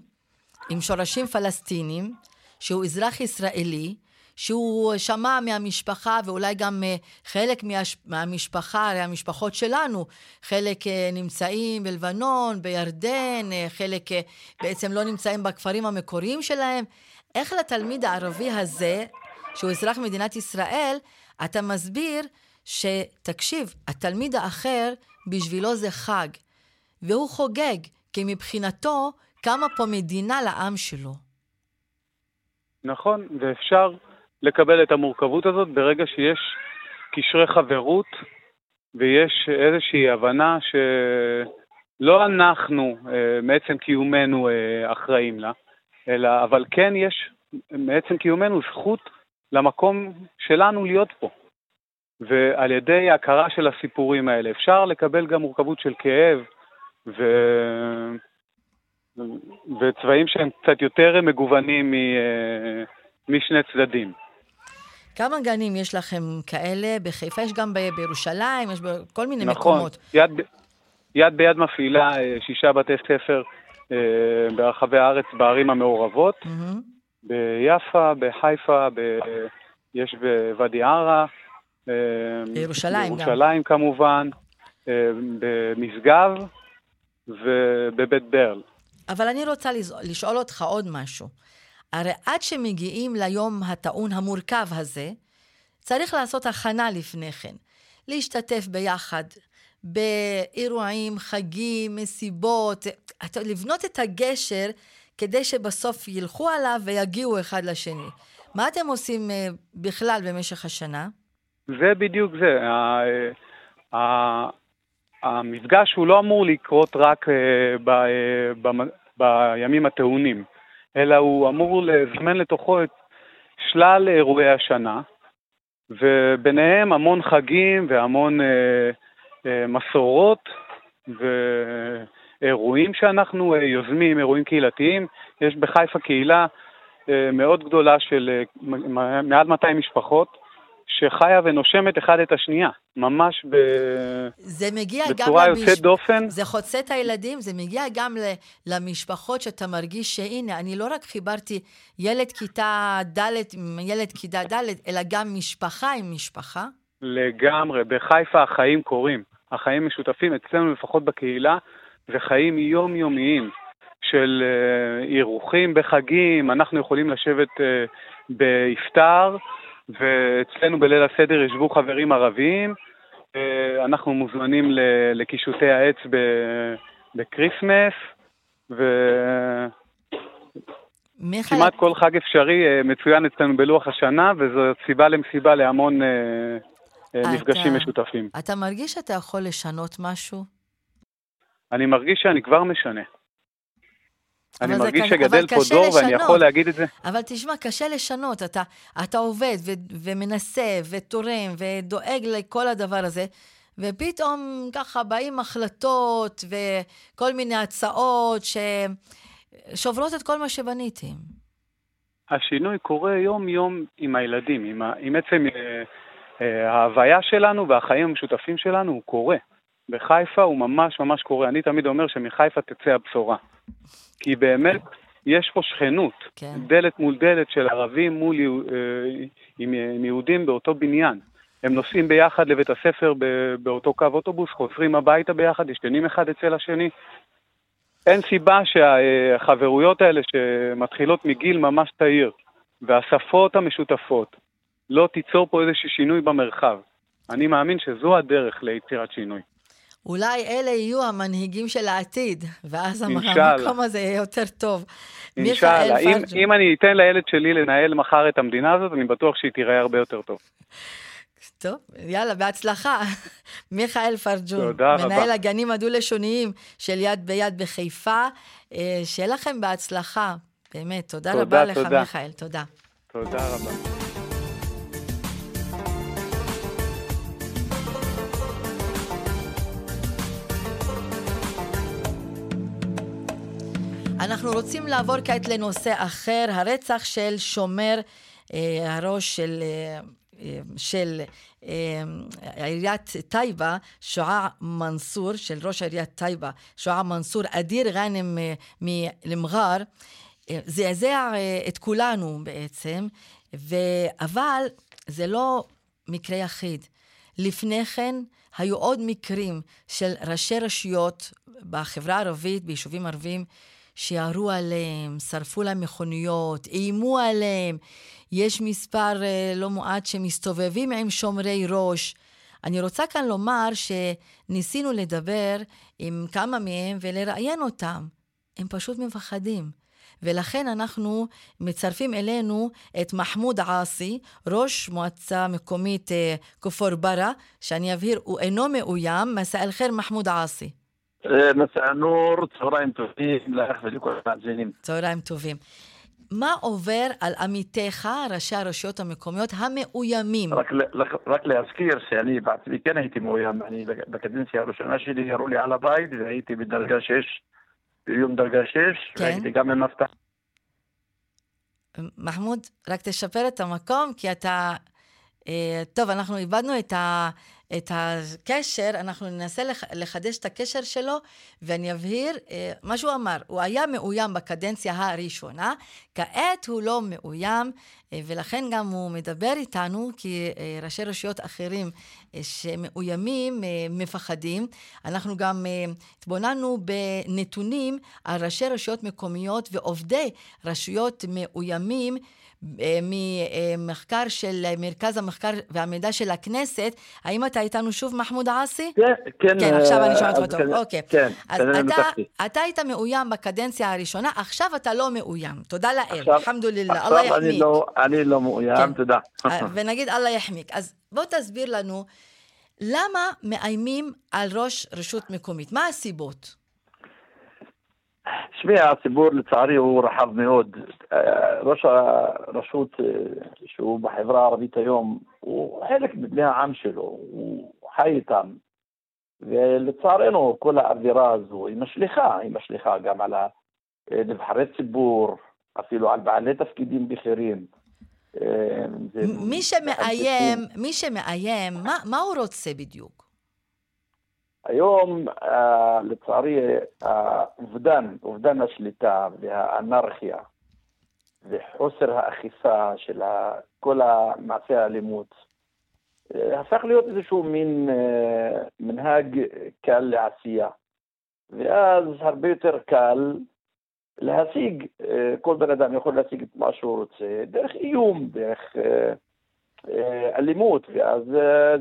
עם שורשים פלסטינים, שהוא אזרח ישראלי, שהוא שמע מהמשפחה, ואולי גם חלק מהמשפחה, הרי המשפחות שלנו, חלק נמצאים בלבנון, בירדן, חלק בעצם לא נמצאים בכפרים המקוריים שלהם. איך לתלמיד הערבי הזה, שהוא אזרח מדינת ישראל, אתה מסביר שתקשיב, התלמיד האחר בשבילו זה חג, והוא חוגג, כי מבחינתו קמה פה מדינה לעם שלו. נכון, ואפשר לקבל את המורכבות הזאת ברגע שיש קשרי חברות, ויש איזושהי הבנה שלא אנחנו מעצם קיומנו אחראים לה, אלא אבל כן יש מעצם קיומנו זכות למקום שלנו להיות פה. ועל ידי ההכרה של הסיפורים האלה אפשר לקבל גם מורכבות של כאב וצבעים שהם קצת יותר מגוונים משני צדדים. כמה גנים יש לכם כאלה? בחיפה יש גם בירושלים, יש בכל מיני מקומות. נכון, יד ביד מפעילה 6 בתי ספר ברחבי הארץ, בערים המעורבות. ביפה, בחיפה, יש בוואדי ערה. בירושלים גם. בירושלים כמובן, במשגב ובבית ברל. אבל אני רוצה לשאול אותך עוד משהו. הרי עד שמגיעים ליום הטעון המורכב הזה, צריך לעשות הכנה לפני כן, להשתתף ביחד באירועים, חגים, מסיבות, לבנות את הגשר כדי שבסוף ילכו עליו ויגיעו אחד לשני. מה אתם עושים בכלל במשך השנה? זה בדיוק זה. המפגש הוא לא אמור לקרות רק בימים הטעונים, אלא הוא אמור לזמן לתוכו את שלל אירועי השנה, וביניהם המון חגים והמון מסורות ואירועים שאנחנו יוזמים, אירועים קהילתיים. יש בחיפה קהילה מאוד גדולה של מעל 200 משפחות, שחיה ונושמת אחד את השנייה, ממש בצורה יוצאת דופן. זה חוצה את הילדים, זה מגיע גם למשפחות שאתה מרגיש שהנה, אני לא רק חיברתי ילד כיתה ד' עם ילד כיתה ד', אלא גם משפחה עם משפחה. לגמרי, בחיפה החיים קורים, החיים משותפים, אצלנו לפחות בקהילה, זה חיים יומיומיים של אירוחים בחגים, אנחנו יכולים לשבת באפטר, ואצלנו בליל הסדר ישבו חברים ערבים, אנחנו מוזמנים לקישוטי העץ בקריסמס, וכמעט כל חג אפשרי מצוין אצלנו בלוח השנה, וזו סיבה למסיבה להמון מפגשים משותפים. אתה מרגיש שאתה יכול לשנות משהו? אני מרגיש שאני כבר משנה. אני מרגיש שגדל פה דור, ואני יכול להגיד את זה. אבל תשמע, קשה לשנות, אתה עובד ומנסה ותורם ודואג לכל הדבר הזה, ופתאום ככה באים החלטות וכל מיני הצעות ששוברות את כל מה שבניתם. השינוי קורה יום יום עם הילדים, עם עצם ההוויה שלנו והחיים המשותפים שלנו, הוא קורה. בחיפה הוא ממש ממש קורה. אני תמיד אומר שמחיפה תצא הבשורה. כי באמת יש פה שכנות, כן. דלת מול דלת של ערבים מול עם יהודים באותו בניין. הם נוסעים ביחד לבית הספר באותו קו אוטובוס, חוזרים הביתה ביחד, ישנים אחד אצל השני. אין סיבה שהחברויות האלה שמתחילות מגיל ממש צעיר, והשפות המשותפות, לא תיצור פה איזשהו שינוי במרחב. אני מאמין שזו הדרך ליצירת שינוי. אולי אלה יהיו המנהיגים של העתיד, ואז המקום הזה יהיה יותר טוב. אינשאללה, אם אני אתן לילד שלי לנהל מחר את המדינה הזאת, אני בטוח שהיא תיראה הרבה יותר טוב. טוב, יאללה, בהצלחה. מיכאל פרג'ון, מנהל הגנים הדו-לשוניים של יד ביד בחיפה, שיהיה לכם בהצלחה, באמת, תודה רבה לך מיכאל, תודה. תודה רבה. אנחנו רוצים לעבור כעת לנושא אחר, הרצח של שומר הראש של של עיריית טייבה, שוער מנסור, של ראש עיריית טייבה, שוער מנסור, אדיר גאנם מלמגר, זעזע את כולנו בעצם, אבל זה לא מקרה יחיד. לפני כן היו עוד מקרים של ראשי רשויות בחברה הערבית, ביישובים ערבים, שיערו עליהם, שרפו להם מכוניות, אימו עליהם. יש מספר לא מועט שמסתובבים עם שומרי ראש. אני רוצה כאן לומר שניסינו לדבר עם כמה מהם ולראיין אותם. הם פשוט מפחדים. ולכן אנחנו מצרפים אלינו את מחמוד עסי, ראש מועצה מקומית כפר ברא, שאני אבהיר, הוא אינו מאוים. מסע אל חיר מחמוד עסי. מסע נור, צהריים טובים לך ולכל המאזינים. צהריים טובים. מה עובר על עמיתיך, ראשי הרשויות המקומיות המאוימים? רק להזכיר שאני בעצמי כן הייתי מאוים. אני בקדנציה הראשונה שלי ירו לי על הבית, והייתי בדרגה 6, ביום דרגה 6, והייתי גם במפתח. מחמוד, רק תשפר את המקום, כי אתה... טוב, אנחנו איבדנו את הקשר, אנחנו ננסה לחדש את הקשר שלו, ואני אבהיר מה שהוא אמר. הוא היה מאוים בקדנציה הראשונה, כעת הוא לא מאוים, ולכן גם הוא מדבר איתנו, כי ראשי רשויות אחרים שמאוימים מפחדים. אנחנו גם התבוננו בנתונים על ראשי רשויות מקומיות ועובדי רשויות מאוימים, ממחקר של מרכז המחקר והמידע של הכנסת. האם אתה איתנו שוב, מחמוד עסי? כן, עכשיו אני שומעת אותו. אוקיי. אתה היית מאוים בקדנציה הראשונה, עכשיו אתה לא מאוים. תודה לאל, אלחמדוללה, אללה יחמיק. אני לא מאוים, תודה. ונגיד אללה יחמיק. אז בוא תסביר לנו, למה מאיימים על ראש רשות מקומית? מה הסיבות? שמי, הציבור לצערי הוא רחב מאוד. ראש הרשות שהוא בחברה הערבית היום, הוא חלק מבני העם שלו, הוא חי איתם, ולצערנו כל האווירה הזו היא משליחה גם על נבחרי ציבור, אפילו על בעלי תפקידים בכירים. מי שמאיים, מה הוא רוצה בדיוק? היום לצערי אובדן השליטה והאנרכיה וחוסר האכיפה של כל מעשי האלימות הפך להיות איזשהו מין מנהג קל לעשייה, ואז הרבה יותר קל להשיג, כל בן אדם יכול להשיג את מה שהוא רוצה דרך איום, דרך אלימות, ואז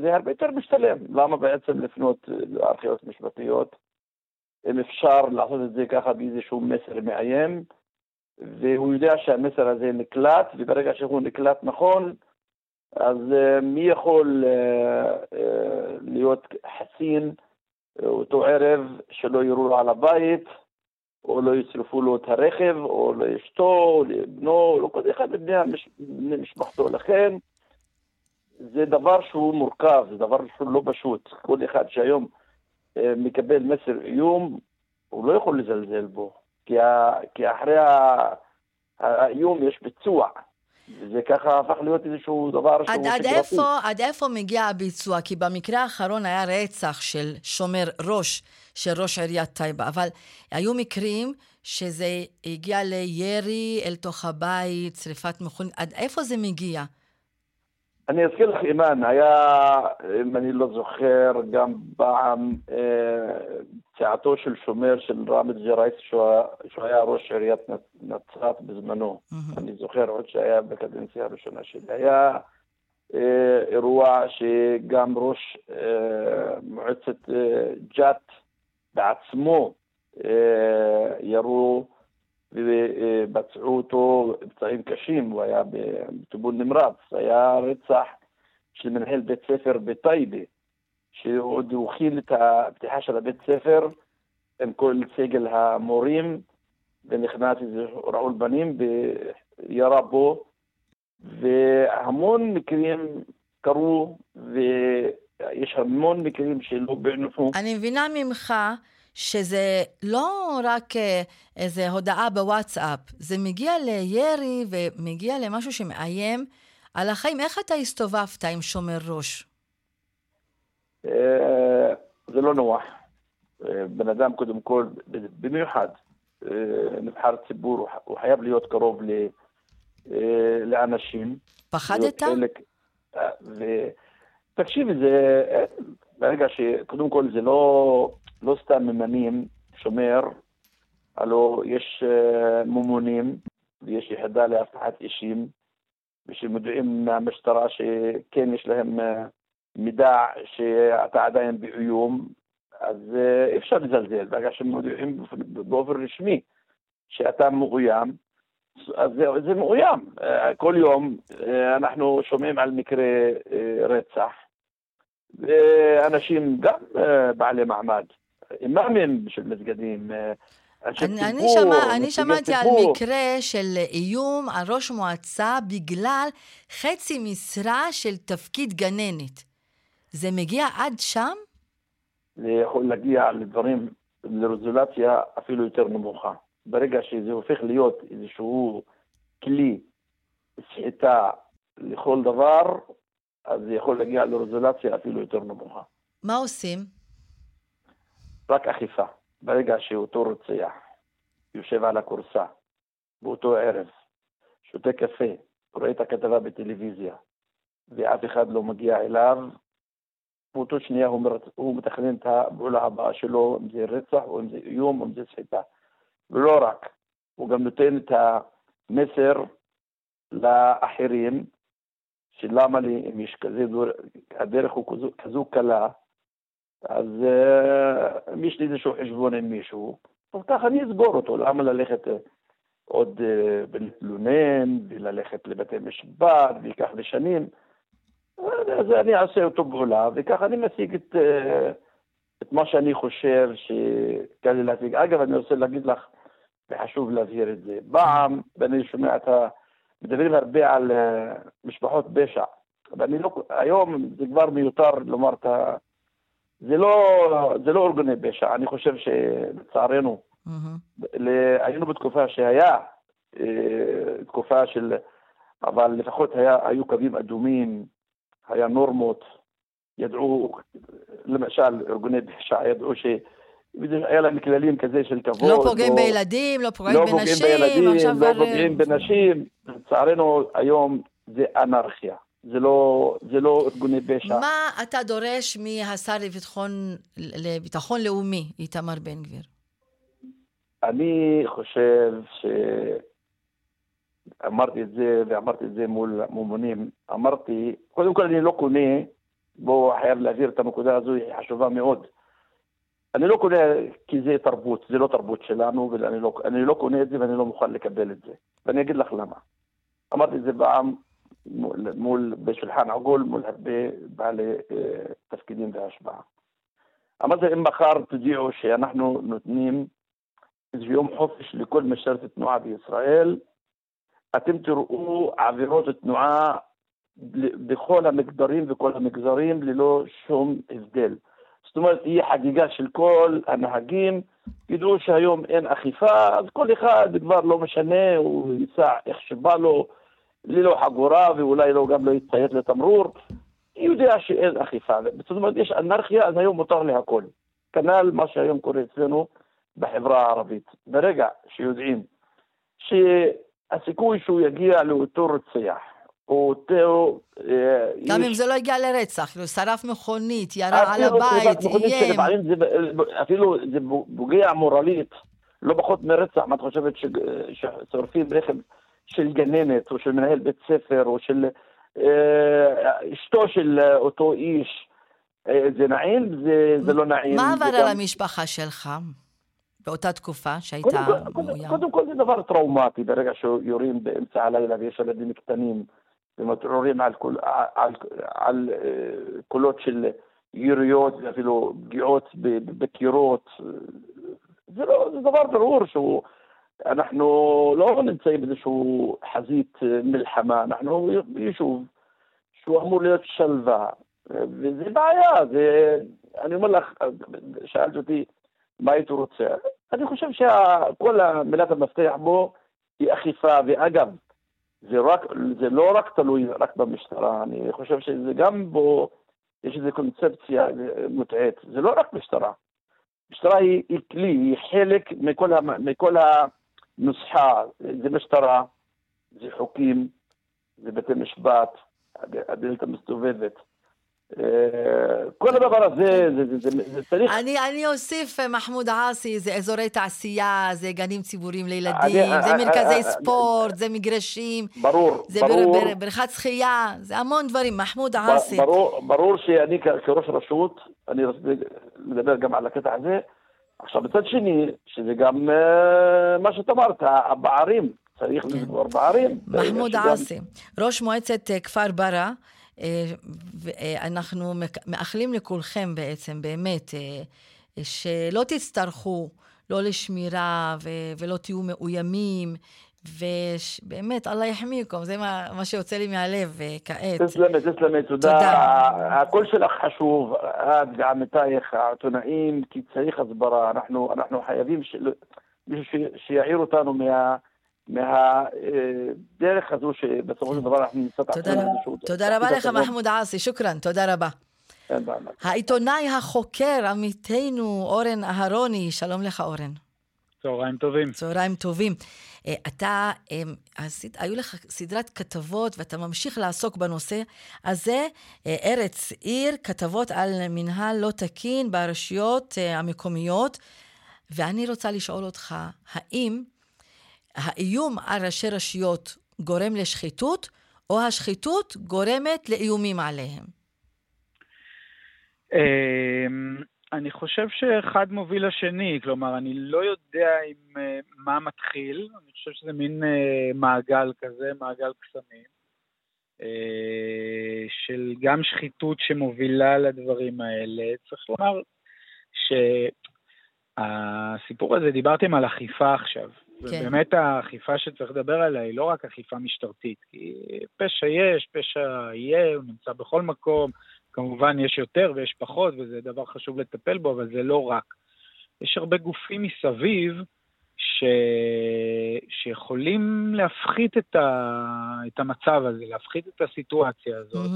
זה הרבה יותר משתלם. למה בעצם לפנות לארכיות משפטיות אם אפשר לעשות את זה ככה באיזשהו מסר מאיים, והוא יודע שהמסר הזה נקלט, וברגע שהוא נקלט נכון, אז מי יכול להיות חסין אותו ערב שלא יראו לו על הבית, או לא יצרפו לו את הרכב, או לאשתו, או לבנו, או כל אחד בני משפחתו. לכן זה דבר שהוא מורכב, זה דבר שהוא לא פשוט. כל אחד שהיום מקבל מסר איום, הוא לא יכול לזלזל בו, כי אחרי האיום יש ביצוע. זה ככה הפך להיות איזשהו דבר שהוא שגרתי. עד איפה מגיע הביצוע? כי במקרה האחרון היה רצח של שומר ראש, של ראש עיריית טייבה, אבל היו מקרים שזה הגיע לירי אל תוך הבית, שריפת מכונית. עד איפה זה מגיע? אני אזכיר לך, אימן, היה, אם אני לא זוכר, גם פעם צעתו של שומר של רמד ג'רייס, שהוא היה ראש עיריית נצרת בזמנו. אני זוכר עוד שהיה בקדנציה הראשונה שלי. היה אירוע שגם ראש מועצת ג'ת בעצמו ירו ובצעו אותו פצעים קשים, הוא היה בטיפול נמרץ. היה רצח של מנהל בית ספר בטייבה, שעוד הוכיל את הפתיחה של הבית ספר עם כל סגל המורים, ונכנס איזה רעול בנים וירה בו, והמון מקרים קרו, ויש המון מקרים שלא בענפו. אני מבינה ממך שזה לא רק איזו הודעה בוואטסאפ, זה מגיע לירי ומגיע למשהו שמאיים על החיים, איך אתה הסתובבת עם שומר ראש? זה לא נוח. בן אדם קודם כל, במיוחד, נבחר ציבור, הוא חייב להיות קרוב לאנשים. פחדת? תקשיבי, זה ברגע שקודם כל זה לא סתם ממנים שומר, הלו יש מומונים ויש יחידה להבטחת אישים ושמדועים מהמשטרה שכן יש להם מידע שאתה עדיין באיום, אז אפשר לזלזל. ברגע שמדועים באופן רשמי שאתה מאוים, אז זה מאוים. כל יום אנחנו שומעים על מקרה רצח, ואנשים גם בעלי מעמד, אימאמים של מסגדים, אני שמעתי על מקרה של איום על ראש מועצה בגלל חצי משרה של תפקיד גננת. זה מגיע עד שם? זה יכול להגיע לדברים, לרזולציה אפילו יותר נמוכה. ברגע שזה הופך להיות איזשהו כלי סחיטה לכל דבר, אז זה יכול להגיע לרזולציה אפילו יותר נמוכה. מה עושים? רק אכיפה. ברגע שאותו רוצח יושב על הכורסה באותו ערב, שותה קפה, רואה את הכתבה בטלוויזיה, ואף אחד לא מגיע אליו, באותו שנייה הוא מתכנן את הפעולה הבאה שלו, אם זה רצח או אם זה איום או אם זה סחיטה. ולא רק, הוא גם נותן את המסר לאחרים, שלמה לי אם יש כזה, הדרך הוא כזו קלה, אז אם יש לי איזשהו חשבון עם מישהו, אז ככה אני אסגור אותו. למה ללכת עוד ולתלונן, וללכת לבתי משפט, וכך לשנים? אז אני אעשה אותו פעולה, וככה אני משיג את מה שאני חושב שקל לי להשיג. אגב, אני רוצה להגיד לך, וחשוב להבהיר את זה, פעם, ואני שומע את מדברים הרבה על משפחות פשע, ואני לא, היום זה כבר מיותר לומר את זה לא אורגני פשע. אני חושב שלצערנו, היינו בתקופה שהיה, תקופה של, אבל לפחות היו קווים אדומים, היה נורמות, ידעו, למשל אורגני פשע, ידעו ש... היה להם כללים כזה של כבוד. לא פוגעים בילדים, לא פוגעים בנשים. לא פוגעים בנשים. לצערנו היום זה אנרכיה. זה לא ארגוני פשע. מה אתה דורש מהשר לביטחון לאומי, איתמר בן גביר? אני חושב אמרתי את זה מול מומונים. אמרתי, קודם כל אני לא קונה, בואו חייב להעביר את הנקודה הזו, היא חשובה מאוד. אני לא קונה כי זה תרבות, זה לא תרבות שלנו, ואני לא קונה את זה ואני לא מוכן לקבל את זה. ואני אגיד לך למה. אמרתי את זה פעם בשולחן עגול, מול הרבה בעלי תפקידים והשפעה. אמרתי, אם מחר תודיעו שאנחנו נותנים איזה יום חופש לכל משטרת התנועה בישראל, אתם תראו עבירות התנועה בכל המגדרים וכל המגזרים ללא שום הבדל. זאת אומרת, היא חגיגה של כל הנהגים, ידעו שהיום אין אכיפה, אז כל אחד כבר לא משנה, הוא ייסע איך שבא לו, ללא חגורה, ואולי לא גם לא יתציית לתמרור, היא יודע שאין אכיפה. זאת אומרת, יש אנרכיה, אז היום מותר להכל. כנ"ל מה שהיום קורה אצלנו בחברה הערבית. ברגע שיודעים שהסיכוי שהוא יגיע לאותו רוצח, גם אם זה לא הגיע לרצח, כאילו שרף מכונית, ירה על הבית, איים, אפילו זה פוגע מורלית לא פחות מרצח. מה את חושבת ששורפים רכב של גננת או של מנהל בית ספר או של אשתו של אותו איש? זה נעים? זה לא נעים. מה עבר על המשפחה שלך באותה תקופה שהייתה מאוים? קודם כל זה דבר טראומטי, ברגע שיורים באמצע הלילה ויש ילדים קטנים ומתעוררים על קולות של יריות ואפילו פגיעות בקירות. זה דבר ברור שאנחנו לא נמצאים באיזשהו חזית מלחמה, אנחנו יישוב שהוא אמור להיות שלווה, וזה בעיה. אני אומר לך, שאלת אותי מה היית רוצה, אני חושב שכל מילת המפתח בו היא אכיפה. ואגב, זה לא רק תלוי רק במשטרה, אני חושב שזה גם בו, יש איזו קונספציה מוטעית, זה לא רק משטרה. משטרה היא כלי, היא חלק מכל הנוסחה, זה משטרה, זה חוקים, זה בתי משפט, הדלת המסתובבת. כל הדבר הזה, זה צריך... אני אוסיף, מחמוד עאסי, זה אזורי תעשייה, זה גנים ציבוריים לילדים, זה מרכזי ספורט, זה מגרשים, זה בריכת שחייה, זה המון דברים, מחמוד עאסי. ברור שאני כראש רשות, אני רוצה לדבר גם על הקטע הזה. עכשיו, בצד שני, שזה גם מה שאתה אמרת, הבערים, צריך לסגור בערים. מחמוד עאסי, ראש מועצת כפר ברא, ואנחנו מאחלים לכולכם בעצם באמת שלא תצטרכו לא לשמירה ולא תהיו מאוימים, ובאמת אללה יחמייקום, זה מה שיוצא לי מהלב כעת. תסלמי, תודה. הקול שלך חשוב, את ועמיתייך העיתונאים, כי צריך הסברה, אנחנו חייבים מישהו שיעיר אותנו מהדרך הזו שבסופו של דבר אנחנו נמצא את עצמנו. תודה רבה לך מחמוד עאסי, שוקרן, תודה רבה. העיתונאי החוקר עמיתנו אורן אהרוני, שלום לך אורן. צהריים טובים. צהריים טובים. אתה, היו לך סדרת כתבות ואתה ממשיך לעסוק בנושא הזה, ארץ עיר, כתבות על מנהל לא תקין ברשויות המקומיות, ואני רוצה לשאול אותך, האם האיום על ראשי רשויות גורם לשחיתות, או השחיתות גורמת לאיומים עליהם? אני חושב שאחד מוביל לשני, כלומר, אני לא יודע מה מתחיל, אני חושב שזה מין מעגל כזה, מעגל קסמים, של גם שחיתות שמובילה לדברים האלה. צריך לומר שהסיפור הזה, דיברתם על אכיפה עכשיו, ובאמת האכיפה שצריך לדבר עליה היא לא רק אכיפה משטרתית, כי פשע יש, פשע יהיה, הוא נמצא בכל מקום, כמובן יש יותר ויש פחות, וזה דבר חשוב לטפל בו, אבל זה לא רק. יש הרבה גופים מסביב שיכולים להפחית את המצב הזה, להפחית את הסיטואציה הזאת,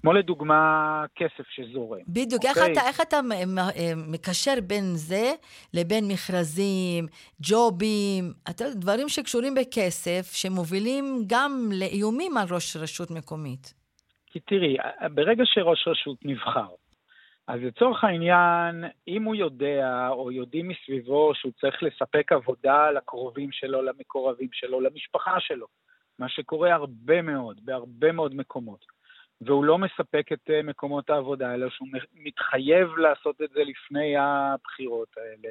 כמו לדוגמה כסף שזורם. בדיוק, איך אתה מקשר בין זה לבין מכרזים, ג'ובים, דברים שקשורים בכסף, שמובילים גם לאיומים על ראש רשות מקומית? כי תראי, ברגע שראש רשות נבחר, אז לצורך העניין, אם הוא יודע או יודעים מסביבו שהוא צריך לספק עבודה לקרובים שלו, למקורבים שלו, למשפחה שלו, מה שקורה הרבה מאוד, בהרבה מאוד מקומות, והוא לא מספק את מקומות העבודה, אלא שהוא מתחייב לעשות את זה לפני הבחירות האלה,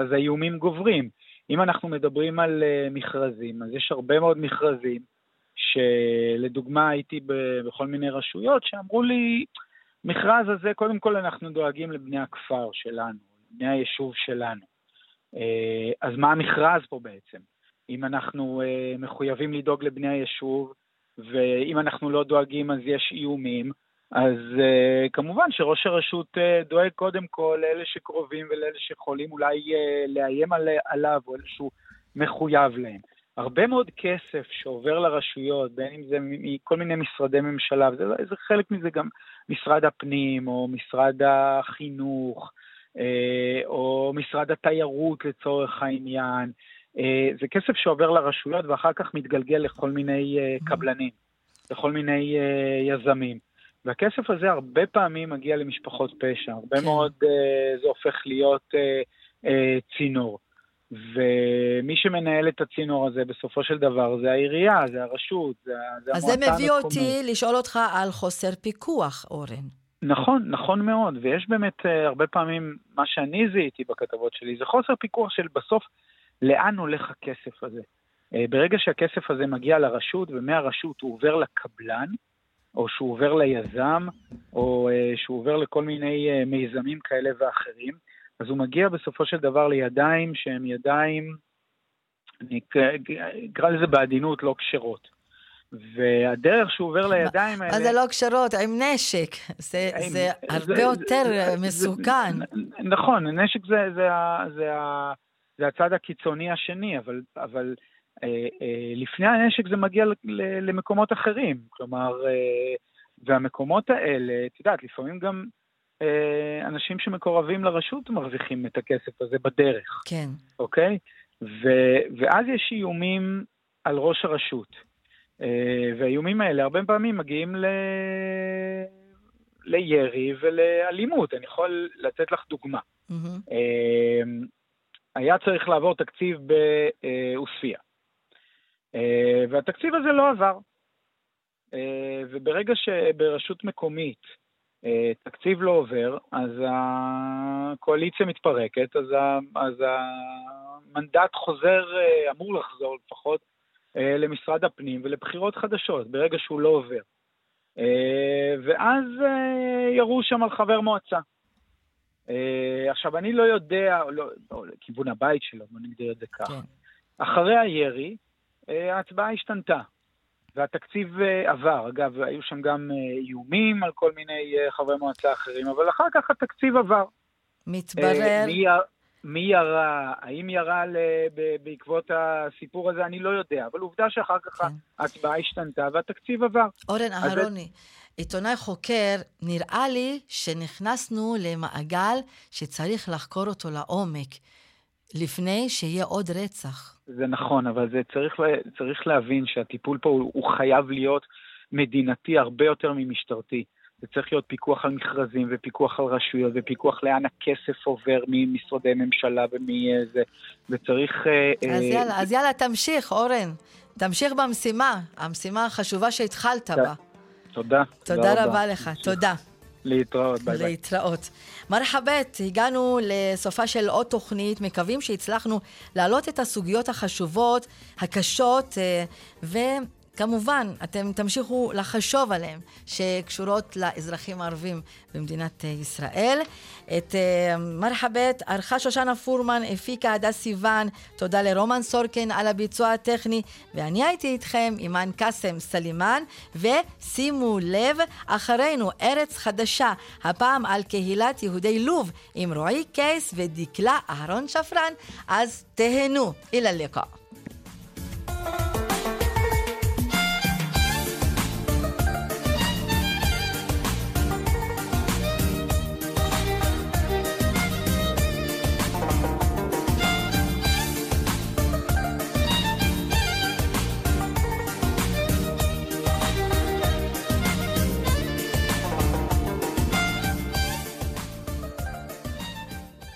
אז האיומים גוברים. אם אנחנו מדברים על מכרזים, אז יש הרבה מאוד מכרזים, שלדוגמה הייתי בכל מיני רשויות שאמרו לי, מכרז הזה, קודם כל אנחנו דואגים לבני הכפר שלנו, לבני היישוב שלנו. אז מה המכרז פה בעצם? אם אנחנו מחויבים לדאוג לבני היישוב, ואם אנחנו לא דואגים אז יש איומים, אז כמובן שראש הרשות דואג קודם כל לאלה שקרובים ולאלה שחולים, אולי לאיים עליו או איזשהו מחויב להם. הרבה מאוד כסף שעובר לרשויות, בין אם זה מכל מיני משרדי ממשלה, זה חלק מזה גם משרד הפנים, או משרד החינוך, או משרד התיירות לצורך העניין, זה כסף שעובר לרשויות, ואחר כך מתגלגל לכל מיני קבלנים, לכל מיני יזמים. והכסף הזה הרבה פעמים מגיע למשפחות פשע, הרבה מאוד זה הופך להיות צינור. ומי שמנהל את הצינור הזה בסופו של דבר זה העירייה, זה הרשות, זה המועצה המקומית. אז זה מביא אותי לשאול אותך על חוסר פיקוח, אורן. נכון, נכון מאוד, ויש באמת הרבה פעמים מה שאני זיהיתי בכתבות שלי, זה חוסר פיקוח של בסוף לאן הולך הכסף הזה. ברגע שהכסף הזה מגיע לרשות, ומהרשות הוא עובר לקבלן, או שהוא עובר ליזם, או שהוא עובר לכל מיני מיזמים כאלה ואחרים, אז הוא מגיע בסופו של דבר לידיים שהם ידיים, אני אקרא לזה בעדינות, לא קשרות. והדרך שהוא עובר לידיים האלה... אז זה לא קשרות, עם נשק. זה הרבה יותר מסוכן. נכון, נשק זה הצד הקיצוני השני, אבל לפני הנשק זה מגיע למקומות אחרים, כלומר, והמקומות האלה, תדעת, לפעמים גם אנשים שמקורבים לרשות מרוויחים את הכסף הזה בדרך. כן. אוקיי? ואז יש איומים על ראש הרשות. והאיומים האלה הרבה פעמים מגיעים לירי ולאלימות. אני יכול לתת לך דוגמה. היה צריך לעבור תקציב באוספיה. והתקציב הזה לא עבר. וברגע שברשות מקומית תקציב לא עובר, אז הקואליציה מתפרקת, אז המנדט חוזר, אמור לחזור לפחות, למשרד הפנים ולבחירות חדשות, ברגע שהוא לא עובר. ואז ירו שם על חבר מועצה. עכשיו, אני לא יודע, לא, כיוון הבית שלו, בוא נגדיר את זה כך. אחרי הירי, ההצבעה השתנתה. והתקציב עבר, אגב, היו שם גם איומים על כל מיני חברי מועצה אחרים, אבל אחר כך התקציב עבר. מתברר. מי ירה, האם ירה בעקבות הסיפור הזה, אני לא יודע, אבל עובדה שאחר כך ההצבעה השתנתה והתקציב עבר. אורן אהרוני, עיתונאי חוקר, נראה לי שנכנסנו למעגל שצריך לחקור אותו לעומק, לפני שיהיה עוד רצח. זה נכון, אבל זה צריך להבין שהטיפול פה הוא חייב להיות מדינתי הרבה יותר ממשטרתי. זה צריך להיות פיקוח על מכרזים ופיקוח על רשויות ופיקוח לאן הכסף עובר ממשרדי ממשלה ומזה. וצריך... אז יאללה, תמשיך, אורן. תמשיך במשימה. המשימה החשובה שהתחלת בה. תודה. תודה רבה לך. תודה. להתראות, ביי ביי. להתראות. מרחבת, הגענו לסופה של עוד תוכנית, מקווים שהצלחנו להעלות את הסוגיות החשובות, הקשות, וכמובן, אתם תמשיכו לחשוב עליהם, שקשורות לאזרחים הערבים במדינת ישראל. את מרחבת, ערכה שושנה פורמן, הפיקה הדס סיוון, תודה לרומן סורקין על הביצוע הטכני, ואני הייתי איתכם, אימן קאסם סלימאן, ושימו לב, אחרינו ארץ חדשה, הפעם על קהילת יהודי לוב, עם רועי קייס ודקלה אהרון שפרן, אז תהנו, אילה ליקה.